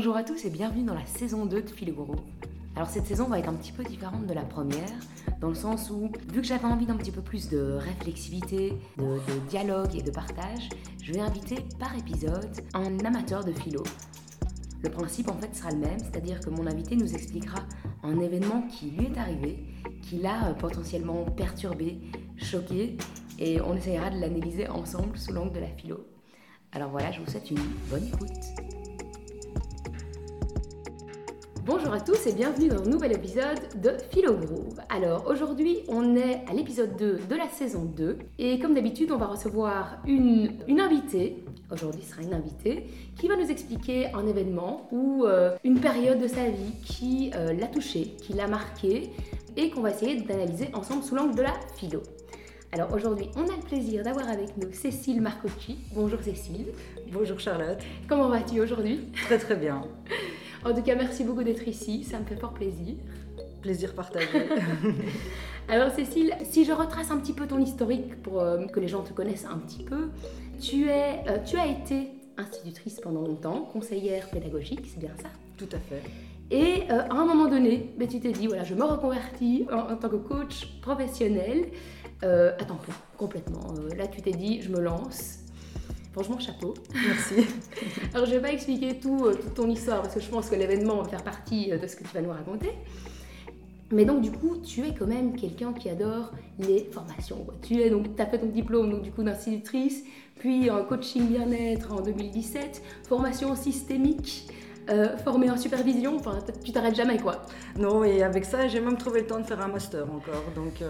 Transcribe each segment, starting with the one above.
Bonjour à tous et bienvenue dans la saison 2 de Philogoro. Alors cette saison va être un petit peu différente de la première, dans le sens où, vu que j'avais envie d'un petit peu plus de réflexivité, de dialogue et de partage, je vais inviter par épisode un amateur de philo. Le principe en fait sera le même, c'est-à-dire que mon invité nous expliquera un événement qui lui est arrivé, qui l'a potentiellement perturbé, choqué, et on essaiera de l'analyser ensemble sous l'angle de la philo. Alors voilà, je vous souhaite une bonne écoute. Bonjour à tous et bienvenue dans un nouvel épisode de Philogrove. Alors aujourd'hui on est à l'épisode 2 de la saison 2 et comme d'habitude on va recevoir une invitée, aujourd'hui ce sera une invitée, qui va nous expliquer un événement ou une période de sa vie qui l'a touchée, qui l'a marquée et qu'on va essayer d'analyser ensemble sous l'angle de la philo. Alors aujourd'hui, on a le plaisir d'avoir avec nous Cécile Marcucci. Bonjour Cécile. Bonjour Charlotte. Comment vas-tu aujourd'hui ? Très très bien. En tout cas, merci beaucoup d'être ici, ça me fait fort plaisir. Plaisir partagé. Alors Cécile, si je retrace un petit peu ton historique pour que les gens te connaissent un petit peu, tu as été institutrice pendant longtemps, conseillère pédagogique, c'est bien ça ? Tout à fait. Et à un moment donné, tu t'es dit, voilà, je me reconvertis en tant que coach professionnel à temps plein, complètement. Là, tu t'es dit, je me lance. Franchement, chapeau. Merci. Alors, je ne vais pas expliquer toute ton histoire parce que je pense que l'événement va faire partie de ce que tu vas nous raconter. Mais donc, du coup, tu es quand même quelqu'un qui adore les formations. Tu es donc, tu as fait ton diplôme donc, du coup, d'institutrice, puis en coaching bien-être en 2017, formation systémique, formée en supervision. Enfin, tu t'arrêtes jamais, quoi. Non, et avec ça, j'ai même trouvé le temps de faire un master encore. Donc,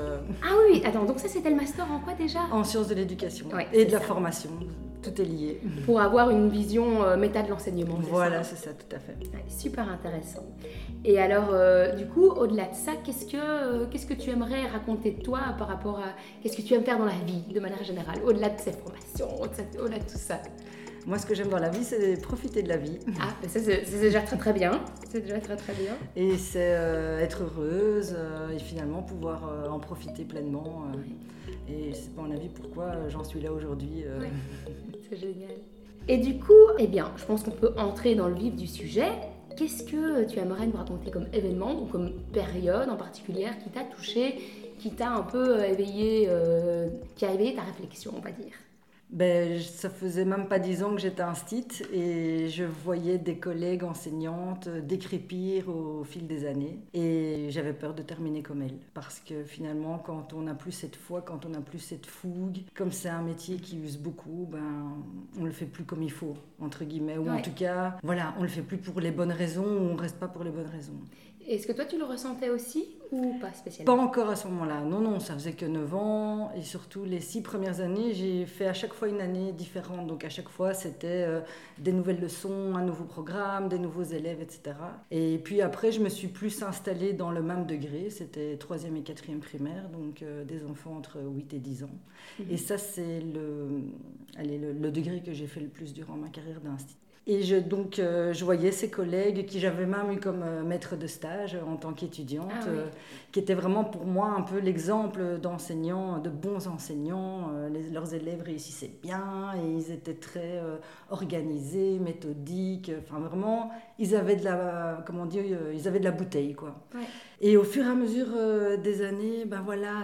Ah oui, attends, donc ça, c'était le master en quoi déjà ? En sciences de l'éducation et de la formation. Tout est lié. Pour avoir une vision méta de l'enseignement. Voilà, c'est ça, tout à fait. Ouais, super intéressant. Et alors, du coup, au-delà de ça, qu'est-ce que tu aimerais raconter de toi par rapport à... Qu'est-ce que tu aimes faire dans la vie, de manière générale, au-delà de ces formations, au-delà de tout ça ? Moi, ce que j'aime dans la vie, c'est profiter de la vie. Ah, ben ça, c'est déjà très très bien. C'est déjà très très bien. Et c'est être heureuse et finalement pouvoir en profiter pleinement. Oui. Et c'est pas mon avis pourquoi j'en suis là aujourd'hui. Oui. C'est génial. Et du coup, je pense qu'on peut entrer dans le vif du sujet. Qu'est-ce que tu aimerais nous raconter comme événement ou comme période en particulier qui t'a touchée, qui t'a un peu éveillée, qui a éveillé ta réflexion, on va dire ? Ben, ça faisait même pas 10 ans que j'étais instite et je voyais des collègues enseignantes décrépir au fil des années et j'avais peur de terminer comme elles parce que finalement quand on n'a plus cette foi, quand on n'a plus cette fougue, comme c'est un métier qui use beaucoup, on le fait plus comme il faut entre guillemets ou en tout cas voilà, on le fait plus pour les bonnes raisons ou on reste pas pour les bonnes raisons. Est-ce que toi, tu le ressentais aussi ou pas spécialement ? Pas encore à ce moment-là. Non, ça faisait que 9 ans. Et surtout, les 6 premières années, j'ai fait à chaque fois une année différente. Donc, à chaque fois, c'était des nouvelles leçons, un nouveau programme, des nouveaux élèves, etc. Et puis après, je me suis plus installée dans le même degré. C'était 3e et 4e primaire, donc des enfants entre 8 et 10 ans. Mmh. Et ça, c'est le degré que j'ai fait le plus durant ma carrière d'institut. Et je voyais ces collègues qui j'avais même eu comme maître de stage en tant qu'étudiante, qui étaient vraiment pour moi un peu l'exemple d'enseignants, de bons enseignants. Leurs élèves réussissaient bien et ils étaient très organisés, méthodiques. Enfin vraiment, ils avaient de la bouteille quoi. Ouais. Et au fur et à mesure des années,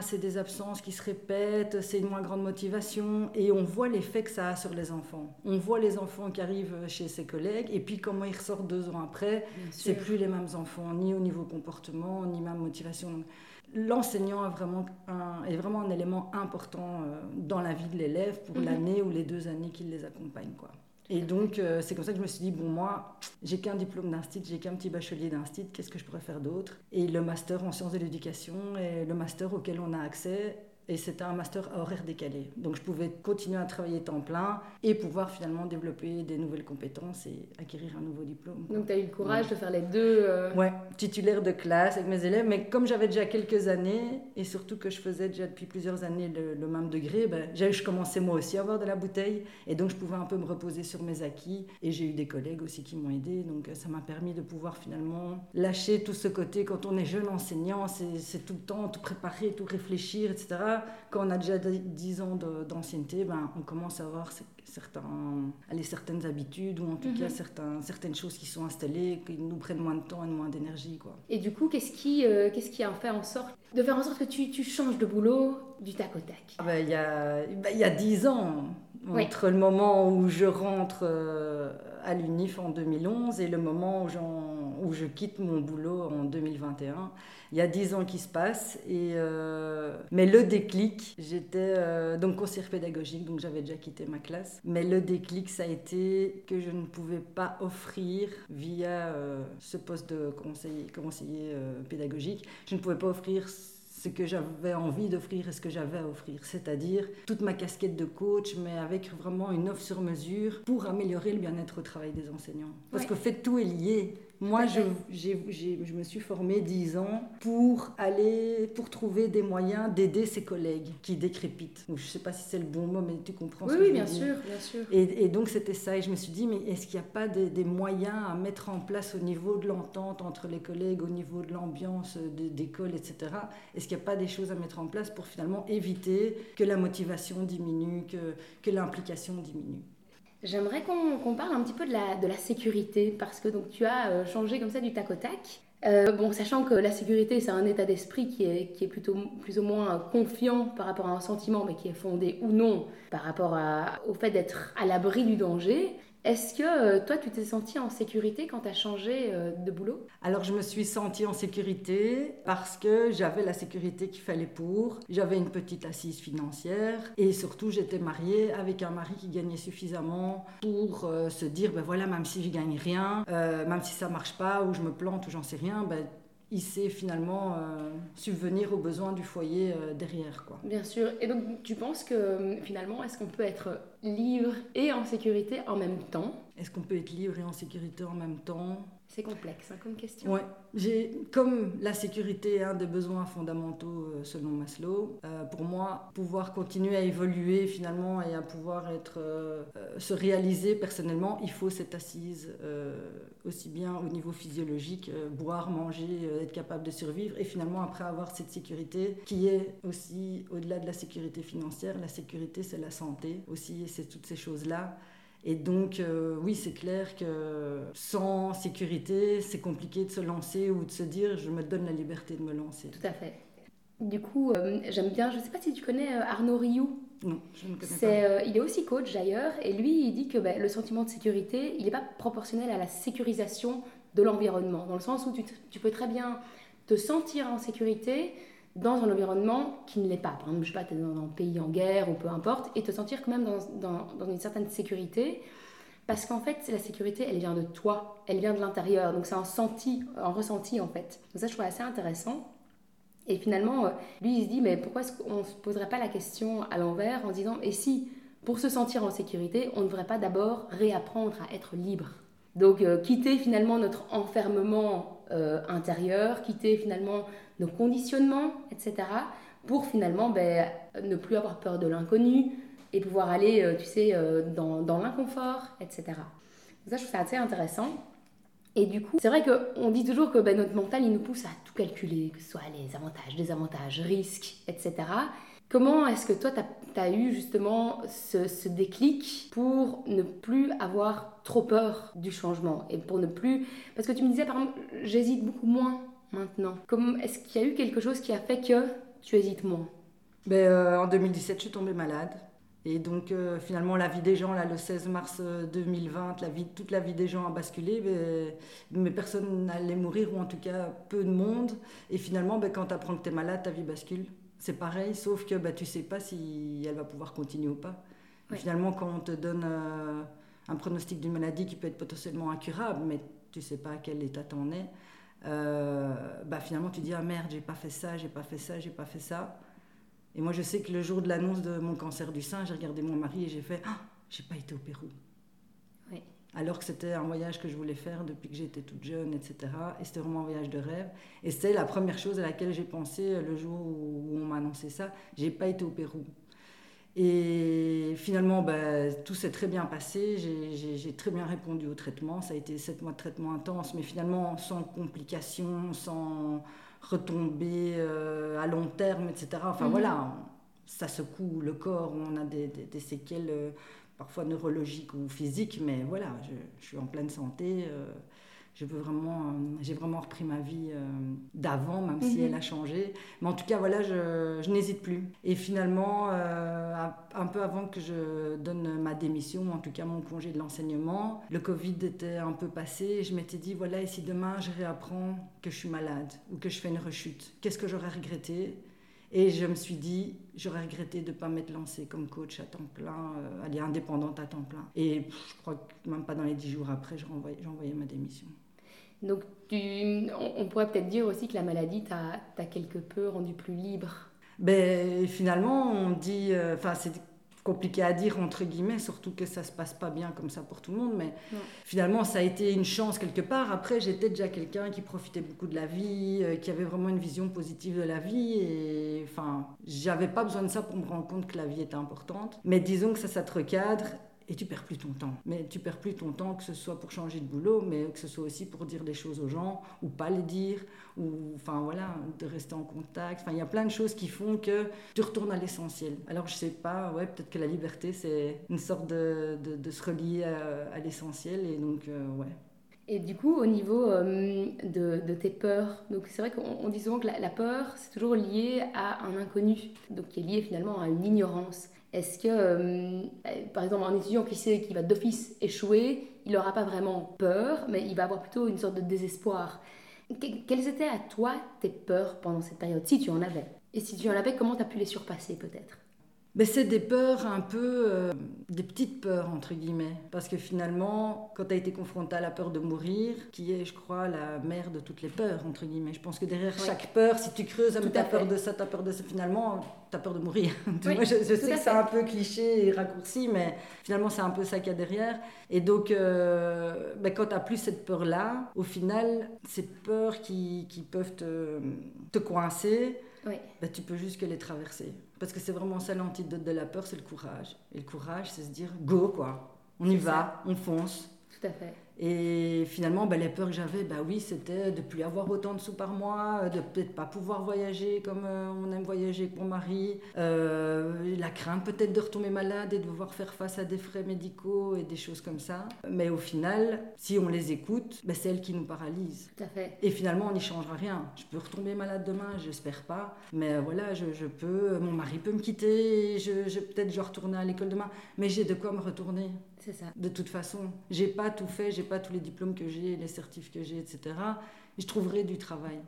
c'est des absences qui se répètent, c'est une moins grande motivation et on voit l'effet que ça a sur les enfants. On voit les enfants qui arrivent chez ses collègues et puis comment ils ressortent 2 ans après, c'est plus les mêmes enfants ni au niveau comportement, ni même motivation. Donc, l'enseignant est vraiment un élément important dans la vie de l'élève pour l'année ou les 2 années qui les accompagnent quoi. Et donc c'est comme ça que je me suis dit moi j'ai qu'un diplôme d'instit, j'ai qu'un petit bachelier d'instit, qu'est-ce que je pourrais faire d'autre ? Et le master en sciences de l'éducation est le master auquel on a accès. Et c'était un master à horaire décalé. Donc je pouvais continuer à travailler temps plein et pouvoir finalement développer des nouvelles compétences et acquérir un nouveau diplôme. Donc tu as eu le courage de faire les 2 Ouais, titulaire de classe avec mes élèves. Mais comme j'avais déjà quelques années et surtout que je faisais déjà depuis plusieurs années le même degré, je commençais moi aussi à avoir de la bouteille. Et donc je pouvais un peu me reposer sur mes acquis. Et j'ai eu des collègues aussi qui m'ont aidée. Donc ça m'a permis de pouvoir finalement lâcher tout ce côté. Quand on est jeune enseignant, c'est tout le temps, tout préparer, tout réfléchir, etc. là, quand on a déjà 10 ans d'ancienneté, ben, on commence à avoir certaines habitudes, ou en tout cas certaines choses qui sont installées, qui nous prennent moins de temps et moins d'énergie, quoi. Et du coup, qu'est-ce qui a fait en sorte de faire en sorte que tu changes de boulot du tac au tac? Il y a 10 ans, entre le moment où je rentre à l'UNIF en 2011 et le moment où je quitte mon boulot en 2021. Il y a 10 ans qui se passent, mais le déclic, j'étais donc conseillère pédagogique, donc j'avais déjà quitté ma classe, mais le déclic, ça a été que je ne pouvais pas offrir via ce poste de conseiller pédagogique, je ne pouvais pas offrir ce que j'avais envie d'offrir et ce que j'avais à offrir, c'est-à-dire toute ma casquette de coach, mais avec vraiment une offre sur mesure pour améliorer le bien-être au travail des enseignants. Parce qu'au fait, tout est lié. Moi, je me suis formée 10 ans pour trouver des moyens d'aider ses collègues qui décrépitent. Donc, je ne sais pas si c'est le bon mot, mais tu comprends ce que je veux dire. Oui, bien sûr. Et donc, c'était ça. Et je me suis dit, mais est-ce qu'il n'y a pas des moyens à mettre en place au niveau de l'entente entre les collègues, au niveau de l'ambiance d'école, etc. Est-ce qu'il n'y a pas des choses à mettre en place pour finalement éviter que la motivation diminue, que l'implication diminue? J'aimerais qu'on parle un petit peu de la sécurité, parce que donc, tu as changé comme ça du tac au tac. Sachant que la sécurité, c'est un état d'esprit qui est plutôt plus ou moins confiant par rapport à un sentiment, mais qui est fondé ou non par rapport au fait d'être à l'abri du danger. Est-ce que toi, tu t'es sentie en sécurité quand tu as changé de boulot? Alors, je me suis sentie en sécurité parce que j'avais la sécurité qu'il fallait pour. J'avais une petite assise financière et surtout, j'étais mariée avec un mari qui gagnait suffisamment pour se dire, ben voilà, même si je gagne rien, même si ça marche pas ou je me plante ou j'en sais rien, ben il sait finalement subvenir aux besoins du foyer derrière, quoi. Bien sûr. Et donc, tu penses que finalement, est-ce qu'on peut être libre et en sécurité en même temps? Est-ce qu'on peut être libre et en sécurité en même temps? C'est complexe, hein, comme question. Ouais. Comme la sécurité est un des besoins fondamentaux selon Maslow, pour moi, pouvoir continuer à évoluer finalement et à pouvoir se réaliser personnellement, il faut cette assise aussi bien au niveau physiologique, boire, manger, être capable de survivre, et finalement après avoir cette sécurité qui est aussi au-delà de la sécurité financière. La sécurité, c'est la santé aussi, et c'est toutes ces choses-là. Et donc, oui, c'est clair que sans sécurité, c'est compliqué de se lancer ou de se dire « je me donne la liberté de me lancer ». Tout à fait. Du coup, j'aime bien, je ne sais pas si tu connais Arnaud Riou. Non, je ne connais pas. Il est aussi coach d'ailleurs, et lui, il dit que le sentiment de sécurité, il n'est pas proportionnel à la sécurisation de l'environnement, dans le sens où tu peux très bien te sentir en sécurité dans un environnement qui ne l'est pas. Par exemple, je sais pas, tu es dans un pays en guerre ou peu importe, et te sentir quand même dans une certaine sécurité, parce qu'en fait, la sécurité, elle vient de toi, elle vient de l'intérieur, donc c'est un ressenti en fait. Donc ça, je trouve assez intéressant. Et finalement, lui, il se dit, mais pourquoi est-ce qu'on ne se poserait pas la question à l'envers en disant, et si, pour se sentir en sécurité, on ne devrait pas d'abord réapprendre à être libre? Donc, quitter finalement notre enfermement intérieur, quitter finalement nos conditionnements, etc., pour finalement ne plus avoir peur de l'inconnu et pouvoir aller, dans l'inconfort, etc. Donc ça, je trouve ça assez intéressant. Et du coup, c'est vrai qu'on dit toujours que notre mental, il nous pousse à tout calculer, que ce soit les avantages, désavantages, risques, etc. Comment est-ce que toi, tu as eu justement ce déclic pour ne plus avoir trop peur du changement et pour ne plus... Parce que tu me disais, par exemple, j'hésite beaucoup moins maintenant. Est-ce qu'il y a eu quelque chose qui a fait que tu hésites moins? En 2017, je suis tombée malade. Et donc, finalement, la vie des gens, là, le 16 mars 2020, toute la vie des gens a basculé, mais personne n'allait mourir, ou en tout cas, peu de monde. Et finalement, quand tu apprends que tu es malade, ta vie bascule. C'est pareil, sauf que tu ne sais pas si elle va pouvoir continuer ou pas. Ouais. Finalement, quand on te donne un pronostic d'une maladie qui peut être potentiellement incurable, mais tu ne sais pas à quel état tu en es, finalement, tu dis « Ah merde, j'ai pas fait ça ». Et moi, je sais que le jour de l'annonce de mon cancer du sein, j'ai regardé mon mari et j'ai fait « Ah, j'ai pas été au Pérou ». Oui. Alors que c'était un voyage que je voulais faire depuis que j'étais toute jeune, etc. Et c'était vraiment un voyage de rêve. Et c'est la première chose à laquelle j'ai pensé le jour où on m'a annoncé ça. J'ai pas été au Pérou. Et finalement, tout s'est très bien passé. J'ai très bien répondu au traitement. Ça a été 7 mois de traitement intense, mais finalement sans complications, sans retombées à long terme, etc. Enfin voilà, ça secoue le corps, on a des séquelles parfois neurologiques ou physiques, mais voilà, je suis en pleine santé, j'ai vraiment repris ma vie d'avant, même si elle a changé. Mais en tout cas, voilà, je n'hésite plus. Et finalement, un peu avant que je donne ma démission, en tout cas mon congé de l'enseignement, le Covid était un peu passé. Je m'étais dit, voilà, et si demain je réapprends que je suis malade ou que je fais une rechute, qu'est-ce que j'aurais regretté ? Et je me suis dit, j'aurais regretté de ne pas m'être lancée comme coach à temps plein, aller indépendante à temps plein. Et je crois que même pas dans les 10 jours après, j'ai envoyé ma démission. Donc, on pourrait peut-être dire aussi que la maladie t'a quelque peu rendu plus libre. Ben, finalement, on dit... c'est compliqué à dire, entre guillemets, surtout que ça ne se passe pas bien comme ça pour tout le monde, mais finalement, ça a été une chance quelque part. Après, j'étais déjà quelqu'un qui profitait beaucoup de la vie, qui avait vraiment une vision positive de la vie, et je n'avais pas besoin de ça pour me rendre compte que la vie était importante. Mais disons que ça te recadre, et tu ne perds plus ton temps. Mais tu ne perds plus ton temps, que ce soit pour changer de boulot, mais que ce soit aussi pour dire des choses aux gens, ou pas les dire, ou de rester en contact. Il y a plein de choses qui font que tu retournes à l'essentiel. Alors je ne sais pas, peut-être que la liberté, c'est une sorte de se relier à l'essentiel. Et donc, Et du coup, au niveau de tes peurs, donc c'est vrai qu'on dit souvent que la peur, c'est toujours lié à un inconnu, donc qui est lié finalement à une ignorance. Est-ce que, par exemple, un étudiant qui sait qu'il va d'office échouer, il n'aura pas vraiment peur, mais il va avoir plutôt une sorte de désespoir. Quelles étaient à toi tes peurs pendant cette période, si tu en avais ? Et si tu en avais, comment tu as pu les surpasser peut-être ? Mais c'est des peurs un peu, des petites peurs entre guillemets, parce que finalement, quand tu as été confronté à la peur de mourir, qui est, je crois, la mère de toutes les peurs entre guillemets, je pense que derrière chaque peur, si tu creuses, tu as peur de ça, tu as peur de ça, finalement, tu as peur de mourir. Oui, moi, je sais que c'est un peu cliché et raccourci, mais finalement, c'est un peu ça qu'il y a derrière. Et donc, quand tu n'as plus cette peur-là, au final, ces peurs qui peuvent te coincer, tu peux juste que les traverser. Parce que c'est vraiment ça l'antidote de la peur, c'est le courage. Et le courage, c'est se dire go quoi, on y va, on fonce. Tout à fait. Et finalement, les peurs que j'avais, c'était de ne plus avoir autant de sous par mois, de peut-être pas pouvoir voyager comme on aime voyager avec mon mari, la crainte peut-être de retomber malade et de devoir faire face à des frais médicaux et des choses comme ça. Mais au final, si on les écoute, c'est elles qui nous paralysent. Tout à fait. Et finalement, on n'y changera rien. Je peux retomber malade demain, j'espère pas. Mais voilà, mon mari peut me quitter, peut-être je vais retourner à l'école demain. Mais j'ai de quoi me retourner. C'est ça. De toute façon, j'ai pas tout fait, j'ai pas tous les diplômes que j'ai, les certifs que j'ai, etc. Je trouverai du travail.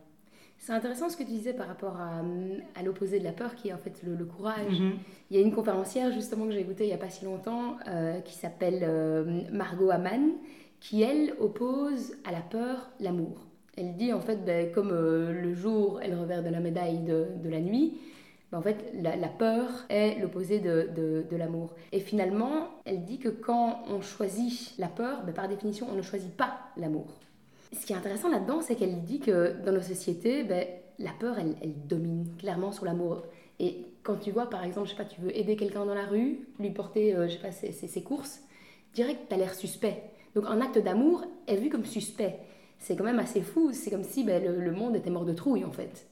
C'est intéressant ce que tu disais par rapport à l'opposé de la peur, qui est en fait le courage. Mm-hmm. Il y a une conférencière justement que j'ai écoutée il n'y a pas si longtemps, qui s'appelle Margot Hamann, qui elle oppose à la peur l'amour. Elle dit en fait comme le jour est le revers de la médaille de la nuit, en fait, la peur est l'opposé de l'amour. Et finalement, elle dit que quand on choisit la peur, par définition, on ne choisit pas l'amour. Ce qui est intéressant là-dedans, c'est qu'elle dit que dans nos sociétés, la peur, elle domine clairement sur l'amour. Et quand tu vois, par exemple, je sais pas, tu veux aider quelqu'un dans la rue, lui porter, ses courses, direct, t'as l'air suspect. Donc un acte d'amour est vu comme suspect. C'est quand même assez fou. C'est comme si le monde était mort de trouille, en fait.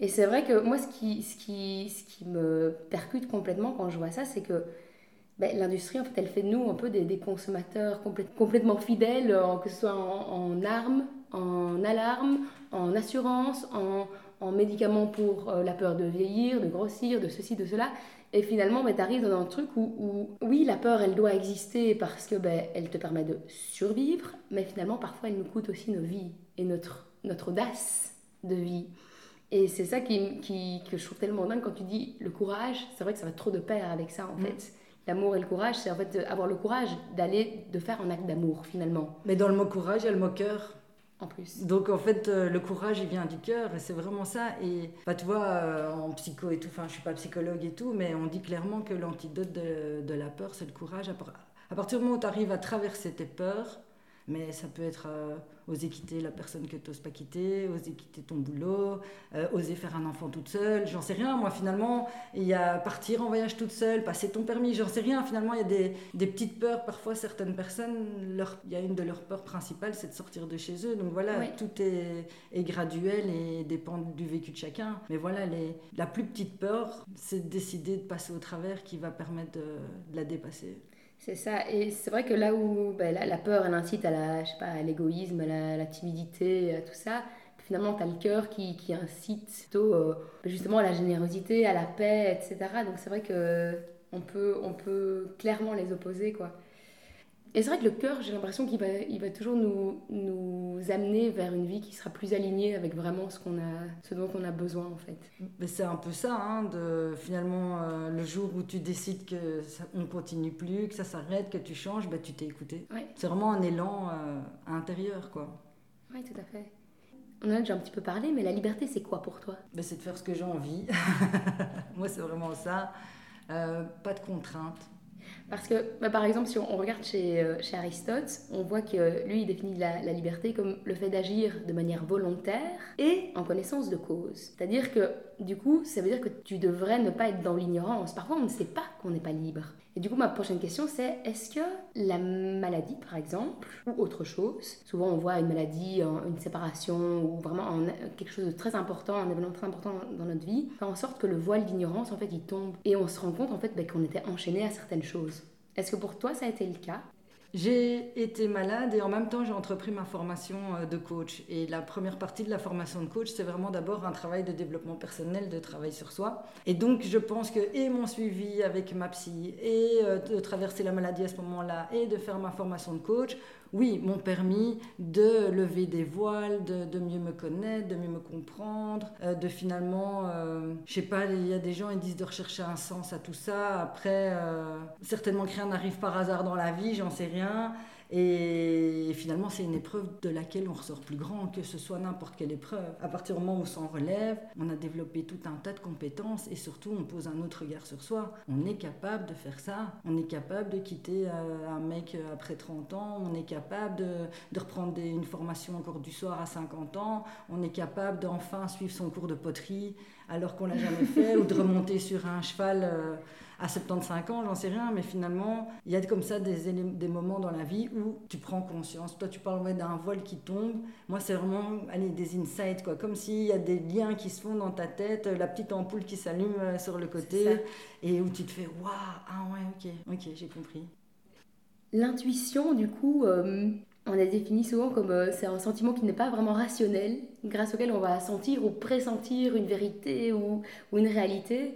Et c'est vrai que moi, ce qui me percute complètement quand je vois ça, c'est que l'industrie, en fait, elle fait de nous un peu des consommateurs complètement fidèles, que ce soit en armes, en alarmes, en assurances, en médicaments pour la peur de vieillir, de grossir, de ceci, de cela. Et finalement, t'arrives dans un truc où, oui, la peur, elle doit exister parce que elle te permet de survivre, mais finalement, parfois, elle nous coûte aussi nos vies et notre audace de vie. Et c'est ça que je trouve tellement dingue quand tu dis le courage, c'est vrai que ça va trop de pair avec ça en fait. L'amour et le courage, c'est en fait avoir le courage de faire un acte d'amour finalement. Mais dans le mot courage, il y a le mot cœur. En plus. Donc en fait, le courage, il vient du cœur et c'est vraiment ça. Et tu vois, en psycho et tout, je ne suis pas psychologue et tout, mais on dit clairement que l'antidote de la peur, c'est le courage. À partir du moment où tu arrives à traverser tes peurs, mais ça peut être oser quitter la personne que t'oses pas quitter, oser quitter ton boulot, oser faire un enfant toute seule, j'en sais rien, moi finalement, il y a partir en voyage toute seule, passer ton permis, j'en sais rien, finalement il y a des petites peurs, parfois certaines personnes, il y a une de leurs peurs principales, c'est de sortir de chez eux, donc voilà, oui. Tout est graduel et dépend du vécu de chacun, mais voilà, la plus petite peur, c'est de décider de passer au travers qui va permettre de la dépasser. C'est ça, et c'est vrai que là où la peur, elle incite à l'égoïsme, à la timidité, à tout ça, finalement t'as le cœur qui incite plutôt justement à la générosité, à la paix, etc. Donc c'est vrai qu'on peut clairement les opposer, quoi. Et c'est vrai que le cœur, j'ai l'impression qu'il va toujours nous amener vers une vie qui sera plus alignée avec vraiment ce dont on a besoin, en fait. Mais c'est un peu ça, hein, finalement, le jour où tu décides qu'on ne continue plus, que ça s'arrête, que tu changes, tu t'es écouté. Ouais. C'est vraiment un élan intérieur, quoi. Oui, tout à fait. On en a déjà un petit peu parlé, mais la liberté, c'est quoi pour toi ? C'est de faire ce que j'ai envie. Moi, c'est vraiment ça. Pas de contraintes. Parce que, par exemple, si on regarde chez Aristote, on voit que lui, il définit la liberté comme le fait d'agir de manière volontaire et en connaissance de cause. C'est-à-dire que, du coup, ça veut dire que tu devrais ne pas être dans l'ignorance. Parfois, on ne sait pas qu'on n'est pas libre. Et du coup, ma prochaine question, c'est est-ce que la maladie, par exemple, ou autre chose, souvent on voit une maladie, une séparation, ou vraiment quelque chose de très important, un événement très important dans notre vie, fait en sorte que le voile d'ignorance, en fait, il tombe. Et on se rend compte, en fait, qu'on était enchaîné à certaines choses. Est-ce que pour toi, ça a été le cas ? J'ai été malade et en même temps j'ai entrepris ma formation de coach, et la première partie de la formation de coach, c'est vraiment d'abord un travail de développement personnel, de travail sur soi, et donc je pense que et mon suivi avec ma psy et de traverser la maladie à ce moment-là et de faire ma formation de coach, oui, m'ont permis de lever des voiles, de mieux me connaître, de mieux me comprendre, de finalement, je sais pas, il y a des gens, ils disent de rechercher un sens à tout ça. Après, certainement que rien n'arrive par hasard dans la vie, j'en sais rien. Et finalement, c'est une épreuve de laquelle on ressort plus grand, que ce soit n'importe quelle épreuve. À partir du moment où on s'en relève, on a développé tout un tas de compétences et surtout, on pose un autre regard sur soi. On est capable de faire ça. On est capable de quitter un mec après 30 ans. On est capable de reprendre une formation en cours du soir à 50 ans. On est capable d'enfin suivre son cours de poterie alors qu'on l'a jamais fait, ou de remonter sur un cheval à 75 ans, j'en sais rien, mais finalement, il y a comme ça des moments dans la vie où tu prends conscience. Toi, tu parles d'un voile qui tombe. Moi, c'est vraiment des insights, quoi. Comme s'il y a des liens qui se font dans ta tête, la petite ampoule qui s'allume sur le côté, et où tu te fais « Waouh, ah ouais, ok, j'ai compris ». L'intuition, du coup, on la définit souvent comme c'est un sentiment qui n'est pas vraiment rationnel, grâce auquel on va sentir ou pressentir une vérité ou une réalité.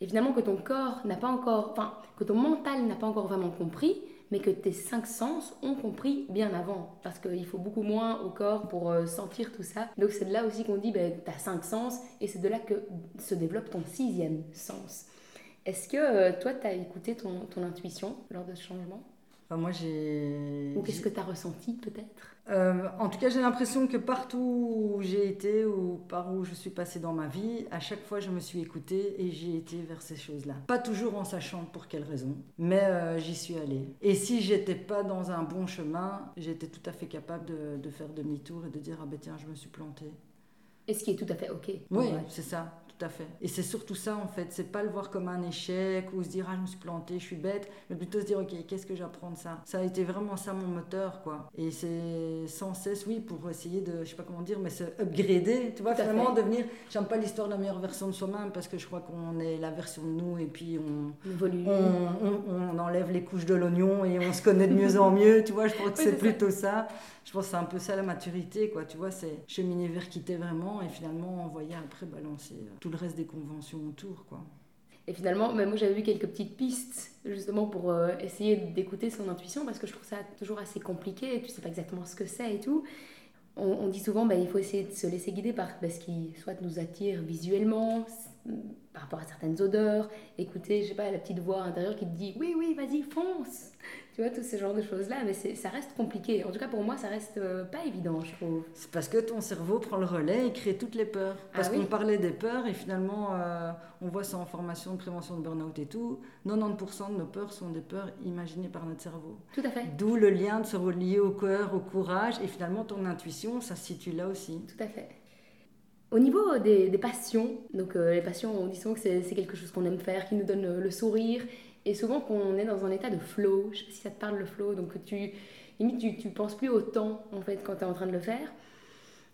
Et finalement que ton corps n'a pas encore, que ton mental n'a pas encore vraiment compris, mais que tes 5 sens ont compris bien avant. Parce qu'il faut beaucoup moins au corps pour sentir tout ça. Donc c'est de là aussi qu'on dit t'as 5 sens, et c'est de là que se développe ton 6e sens. Est-ce que toi, t'as écouté ton intuition lors de ce changement ? Moi, j'ai... Ou qu'est-ce que t'as ressenti peut-être ? En tout cas, j'ai l'impression que partout où j'ai été ou par où je suis passée dans ma vie, à chaque fois, je me suis écoutée et j'ai été vers ces choses-là. Pas toujours en sachant pour quelles raisons, mais j'y suis allée. Et si j'étais pas dans un bon chemin, j'étais tout à fait capable de faire demi-tour et de dire « Ah ben tiens, je me suis plantée ». Et ce qui est tout à fait OK. Oui, c'est ça, tout à fait. Et c'est surtout ça, en fait. C'est pas le voir comme un échec ou se dire « Ah, je me suis plantée, je suis bête », mais plutôt se dire « OK, qu'est-ce que j'apprends de ça ?» Ça a été vraiment ça, mon moteur, quoi. Et c'est sans cesse, oui, pour essayer de, je sais pas comment dire, mais se upgrader, tu vois, finalement, devenir... J'aime pas l'histoire de la meilleure version de soi-même, parce que je crois qu'on est la version de nous, et puis on évolue, on enlève les couches de l'oignon et on se connaît de mieux en mieux, tu vois. Je crois que c'est plutôt ça. Je pense que c'est un peu ça, la maturité, quoi. Tu vois, c'est cheminer vers quitter vraiment, et finalement envoyer après balancer tout le reste des conventions autour, quoi. Et finalement, moi j'avais vu quelques petites pistes justement pour essayer d'écouter son intuition, parce que je trouve ça toujours assez compliqué, tu sais pas exactement ce que c'est et tout. On dit souvent il faut essayer de se laisser guider par ce qui soit nous attire visuellement, par rapport à certaines odeurs, écouter, je sais pas, la petite voix intérieure qui te dit « Oui, oui, vas-y, fonce !» Tu vois, tout ce genre de choses-là, mais ça reste compliqué. En tout cas, pour moi, ça reste pas évident, je trouve. C'est parce que ton cerveau prend le relais et crée toutes les peurs. Parce qu'on parlait des peurs et finalement, on voit ça en formation de prévention de burn-out et tout, 90% de nos peurs sont des peurs imaginées par notre cerveau. Tout à fait. D'où le lien de se relier au cœur, au courage, et finalement, ton intuition, ça se situe là aussi. Tout à fait. Au niveau des passions, donc les passions, on dit souvent que c'est quelque chose qu'on aime faire, qui nous donne le sourire, et souvent qu'on est dans un état de flow. Je sais pas si ça te parle, le flow, donc limite tu penses plus au temps en fait quand tu es en train de le faire.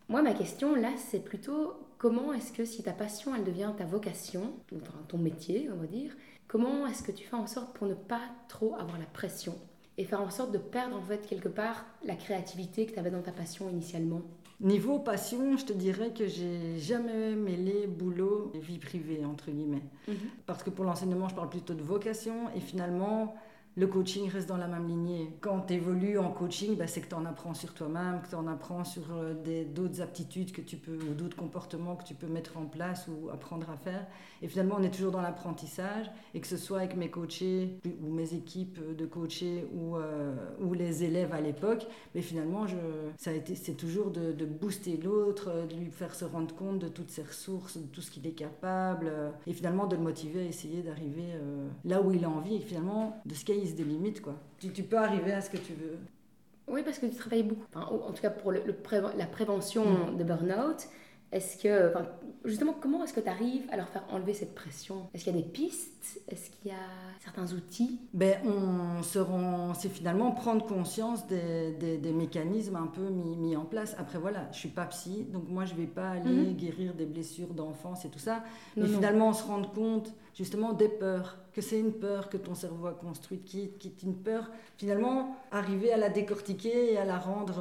Moi, ma question là, c'est plutôt comment est-ce que, si ta passion elle devient ta vocation, enfin ton métier on va dire, comment est-ce que tu fais en sorte pour ne pas trop avoir la pression et faire en sorte de perdre en fait quelque part la créativité que tu avais dans ta passion initialement? Niveau passion, je te dirais que j'ai jamais mêlé boulot et vie privée, entre guillemets. Mm-hmm. Parce que pour l'enseignement, je parle plutôt de vocation et finalement, le coaching reste dans la même lignée. Quand tu évolues en coaching, c'est que tu en apprends sur toi-même, que tu en apprends sur d'autres aptitudes que tu peux, ou d'autres comportements que tu peux mettre en place ou apprendre à faire. Et finalement, on est toujours dans l'apprentissage, et que ce soit avec mes coachés ou mes équipes de coachés ou les élèves à l'époque, mais finalement, c'est toujours de booster l'autre, de lui faire se rendre compte de toutes ses ressources, de tout ce qu'il est capable, et finalement de le motiver à essayer d'arriver là où il a envie, et finalement de ce qu'il des limites, quoi. Tu peux arriver à ce que tu veux. Oui, parce que tu travailles beaucoup. Enfin, en tout cas, pour la prévention de burn-out, justement, comment est-ce que tu arrives à leur faire enlever cette pression? Est-ce qu'il y a des pistes? Est-ce qu'il y a certains outils? C'est finalement prendre conscience des mécanismes un peu mis en place. Après, voilà, je ne suis pas psy, donc moi, je ne vais pas aller guérir des blessures d'enfance et tout ça. Mais finalement, se rendre compte, justement, des peurs, que c'est une peur que ton cerveau a construite, qui est une peur, finalement, arriver à la décortiquer et à la rendre,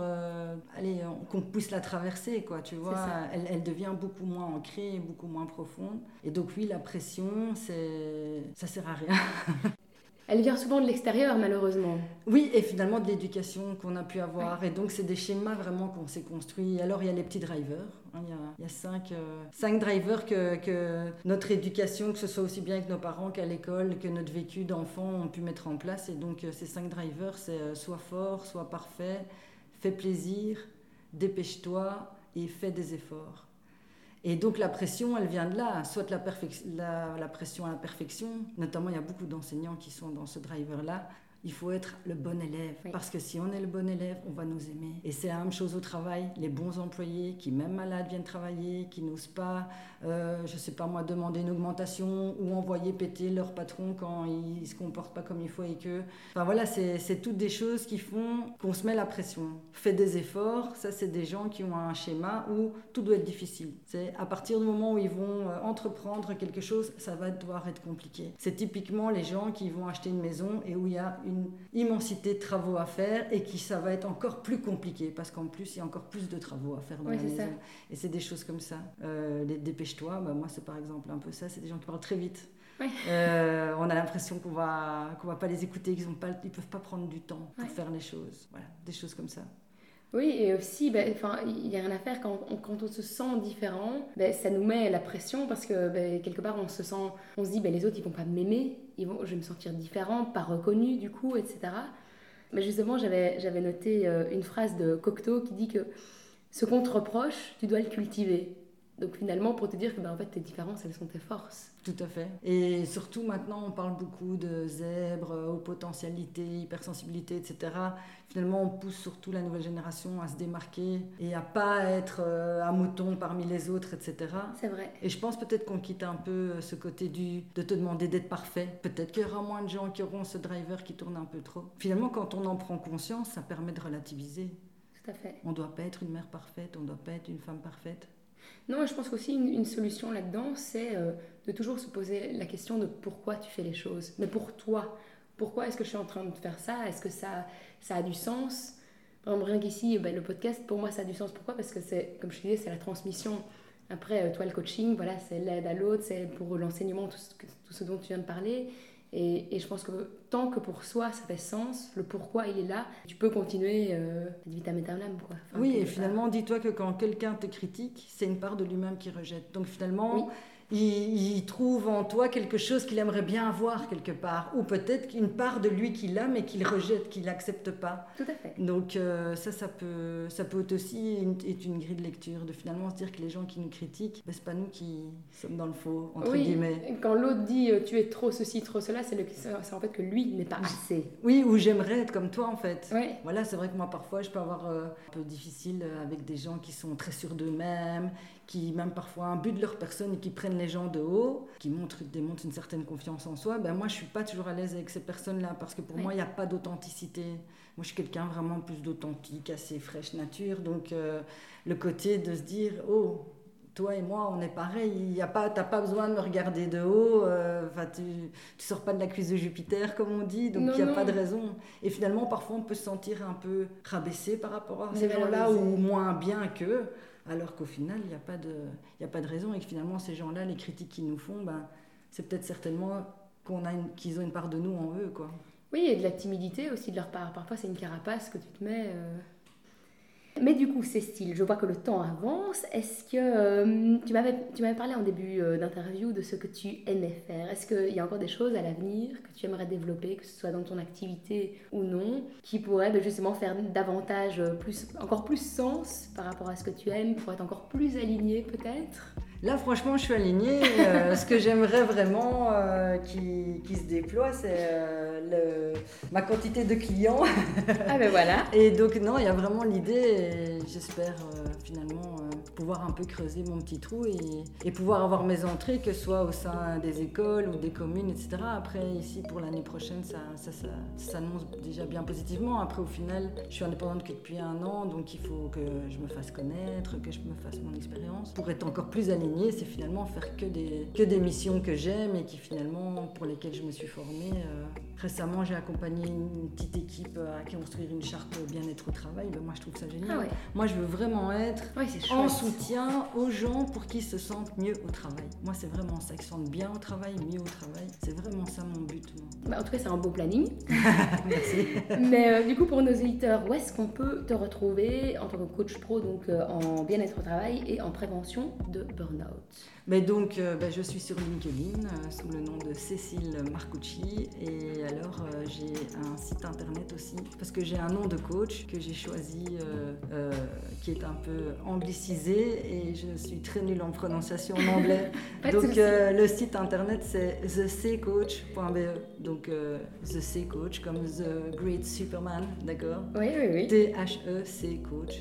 qu'on puisse la traverser, quoi, tu vois, elle devient beaucoup moins ancrée et beaucoup moins profonde. Et donc oui, la pression, ça sert à rien. Elle vient souvent de l'extérieur, malheureusement. Oui, et finalement de l'éducation qu'on a pu avoir. Ouais. Et donc, c'est des schémas vraiment qu'on s'est construits. Alors, il y a les petits drivers. Il y a cinq drivers que notre éducation, que ce soit aussi bien avec nos parents qu'à l'école, que notre vécu d'enfant, ont pu mettre en place. Et donc, ces cinq drivers, c'est sois fort, sois parfait, fais plaisir, dépêche-toi et fais des efforts. Et donc la pression, elle vient de là, soit la pression à la perfection, notamment il y a beaucoup d'enseignants qui sont dans ce driver-là. Il faut être le bon élève, parce que si on est le bon élève, on va nous aimer. Et c'est la même chose au travail, les bons employés qui, même malades, viennent travailler, qui n'osent pas, demander une augmentation ou envoyer péter leur patron quand il ne se comporte pas comme il faut avec eux. Enfin voilà, c'est toutes des choses qui font qu'on se met la pression. Fais des efforts, ça c'est des gens qui ont un schéma où tout doit être difficile. C'est à partir du moment où ils vont entreprendre quelque chose, ça va devoir être compliqué. C'est typiquement les gens qui vont acheter une maison et où il y a une immensité de travaux à faire et ça va être encore plus compliqué parce qu'en plus, il y a encore plus de travaux à faire dans la maison. Ça. Et c'est des choses comme ça. Les dépêche-toi, moi, c'est par exemple un peu ça. C'est des gens qui parlent très vite. Oui. On a l'impression qu'on va pas les écouter, qu'ils ne peuvent pas prendre du temps pour faire les choses. Voilà, des choses comme ça. Oui, et aussi, il n'y a rien à faire quand on se sent différent, ça nous met la pression parce que quelque part, on se dit les autres, ils vont pas m'aimer, je vais me sentir différent, pas reconnu du coup, etc. Mais justement, j'avais noté une phrase de Cocteau qui dit que ce qu'on te reproche, tu dois le cultiver. Donc finalement, pour te dire que en fait, tes différences, elles sont tes forces. Tout à fait. Et surtout maintenant, on parle beaucoup de zèbres, haute potentialité, hypersensibilité, etc. Finalement, on pousse surtout la nouvelle génération à se démarquer et à pas être un mouton parmi les autres, etc. C'est vrai. Et je pense peut-être qu'on quitte un peu ce côté de te demander d'être parfait. Peut-être qu'il y aura moins de gens qui auront ce driver qui tourne un peu trop. Finalement, quand on en prend conscience, ça permet de relativiser. Tout à fait. On ne doit pas être une mère parfaite, on ne doit pas être une femme parfaite. Non, je pense qu'aussi une solution là-dedans, c'est de toujours se poser la question de pourquoi tu fais les choses. Mais pour toi, pourquoi est-ce que je suis en train de faire ça? Est-ce que ça a du sens? Par exemple, rien qu'ici, le podcast, pour moi, ça a du sens. Pourquoi? Parce que c'est, comme je te disais, c'est la transmission. Après, toi, le coaching, voilà, c'est l'aide à l'autre, c'est pour l'enseignement, tout ce dont tu viens de parler. Et je pense que tant que pour soi ça fait sens, le pourquoi il est là, tu peux continuer ad vitam aeternam, quoi. Enfin, oui, et finalement, dis-toi que quand quelqu'un te critique, c'est une part de lui-même qui rejette. Donc finalement, Il trouve en toi quelque chose qu'il aimerait bien avoir quelque part, ou peut-être une part de lui qu'il a mais qu'il rejette, qu'il n'accepte pas. Tout à fait. Donc ça peut être aussi une grille de lecture, de finalement se dire que les gens qui nous critiquent, ben, c'est pas nous qui sommes dans le faux, entre guillemets. Quand l'autre dit tu es trop ceci, trop cela, c'est en fait que lui n'est pas assez. Oui, ou j'aimerais être comme toi en fait. Oui. Voilà, c'est vrai que moi parfois je peux avoir un peu difficile avec des gens qui sont très sûrs d'eux-mêmes, qui même parfois un but de leur personne et qui prennent les gens de haut, qui démontrent une certaine confiance en soi. Ben moi je suis pas toujours à l'aise avec ces personnes-là parce que pour moi il n'y a pas d'authenticité. Moi je suis quelqu'un vraiment plus d'authentique, assez fraîche nature, donc le côté de se dire oh toi et moi on est pareil, il y a pas, t'as pas besoin de me regarder de haut, tu sors pas de la cuisse de Jupiter comme on dit, donc il y a pas de raison. Et finalement parfois on peut se sentir un peu rabaissé par rapport à ces gens-là ou moins bien qu'eux. Alors qu'au final, il n'y a pas de raison et que finalement, ces gens-là, les critiques qu'ils nous font, ben, c'est peut-être certainement qu'ils ont une part de nous en eux, quoi. Oui, et de la timidité aussi de leur part. Parfois, c'est une carapace que tu te mets. Mais du coup, Cécile, je vois que le temps avance. Est-ce que tu m'avais parlé en début d'interview de ce que tu aimais faire. Est-ce qu'il y a encore des choses à l'avenir que tu aimerais développer, que ce soit dans ton activité ou non, qui pourraient justement faire davantage, encore plus sens par rapport à ce que tu aimes, pour être encore plus alignée peut-être ? Là, franchement, je suis alignée. Ce que j'aimerais vraiment qui se déploie, c'est ma quantité de clients. Ah ben voilà. Et donc, non, il y a vraiment l'idée. Et j'espère finalement pouvoir un peu creuser mon petit trou et pouvoir avoir mes entrées, que ce soit au sein des écoles ou des communes, etc. Après, ici, pour l'année prochaine, ça s'annonce déjà bien positivement. Après, au final, je suis indépendante que depuis 1 an, donc il faut que je me fasse connaître, que je me fasse mon expérience. Pour être encore plus alignée, c'est finalement faire que des missions que j'aime et qui finalement pour lesquelles je me suis formée. Récemment, j'ai accompagné une petite équipe à construire une charte bien-être au travail. Ben, moi, je trouve ça génial. Ah ouais. Moi, je veux vraiment être en soutien aux gens pour qu'ils se sentent mieux au travail. Moi, c'est vraiment ça, qu'ils se sentent bien au travail, mieux au travail. C'est vraiment ça mon but. Bah, en tout cas, c'est un beau planning. Merci. Mais du coup, pour nos éditeurs, où est-ce qu'on peut te retrouver en tant que coach pro, donc en bien-être au travail et en prévention de burn-out? Mais donc, je suis sur LinkedIn sous le nom de Cécile Marcucci. Et alors, j'ai un site internet aussi, parce que j'ai un nom de coach que j'ai choisi qui est un peu anglicisé et je suis très nulle en prononciation en anglais. Donc, le site internet, c'est theccoach.be. Donc, theccoach comme The Great Superman, d'accord ? Oui. theccoach.be.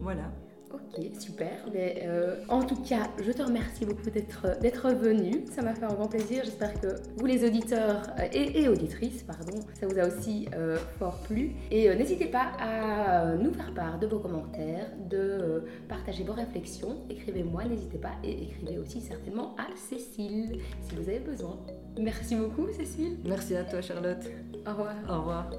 Voilà. Ok, super. Mais en tout cas, je te remercie beaucoup d'être venue. Ça m'a fait un grand plaisir. J'espère que vous, les auditeurs et auditrices, ça vous a aussi fort plu. Et n'hésitez pas à nous faire part de vos commentaires, de partager vos réflexions. Écrivez-moi, n'hésitez pas. Et écrivez aussi certainement à Cécile, si vous avez besoin. Merci beaucoup, Cécile. Merci à toi, Charlotte. Au revoir. Au revoir.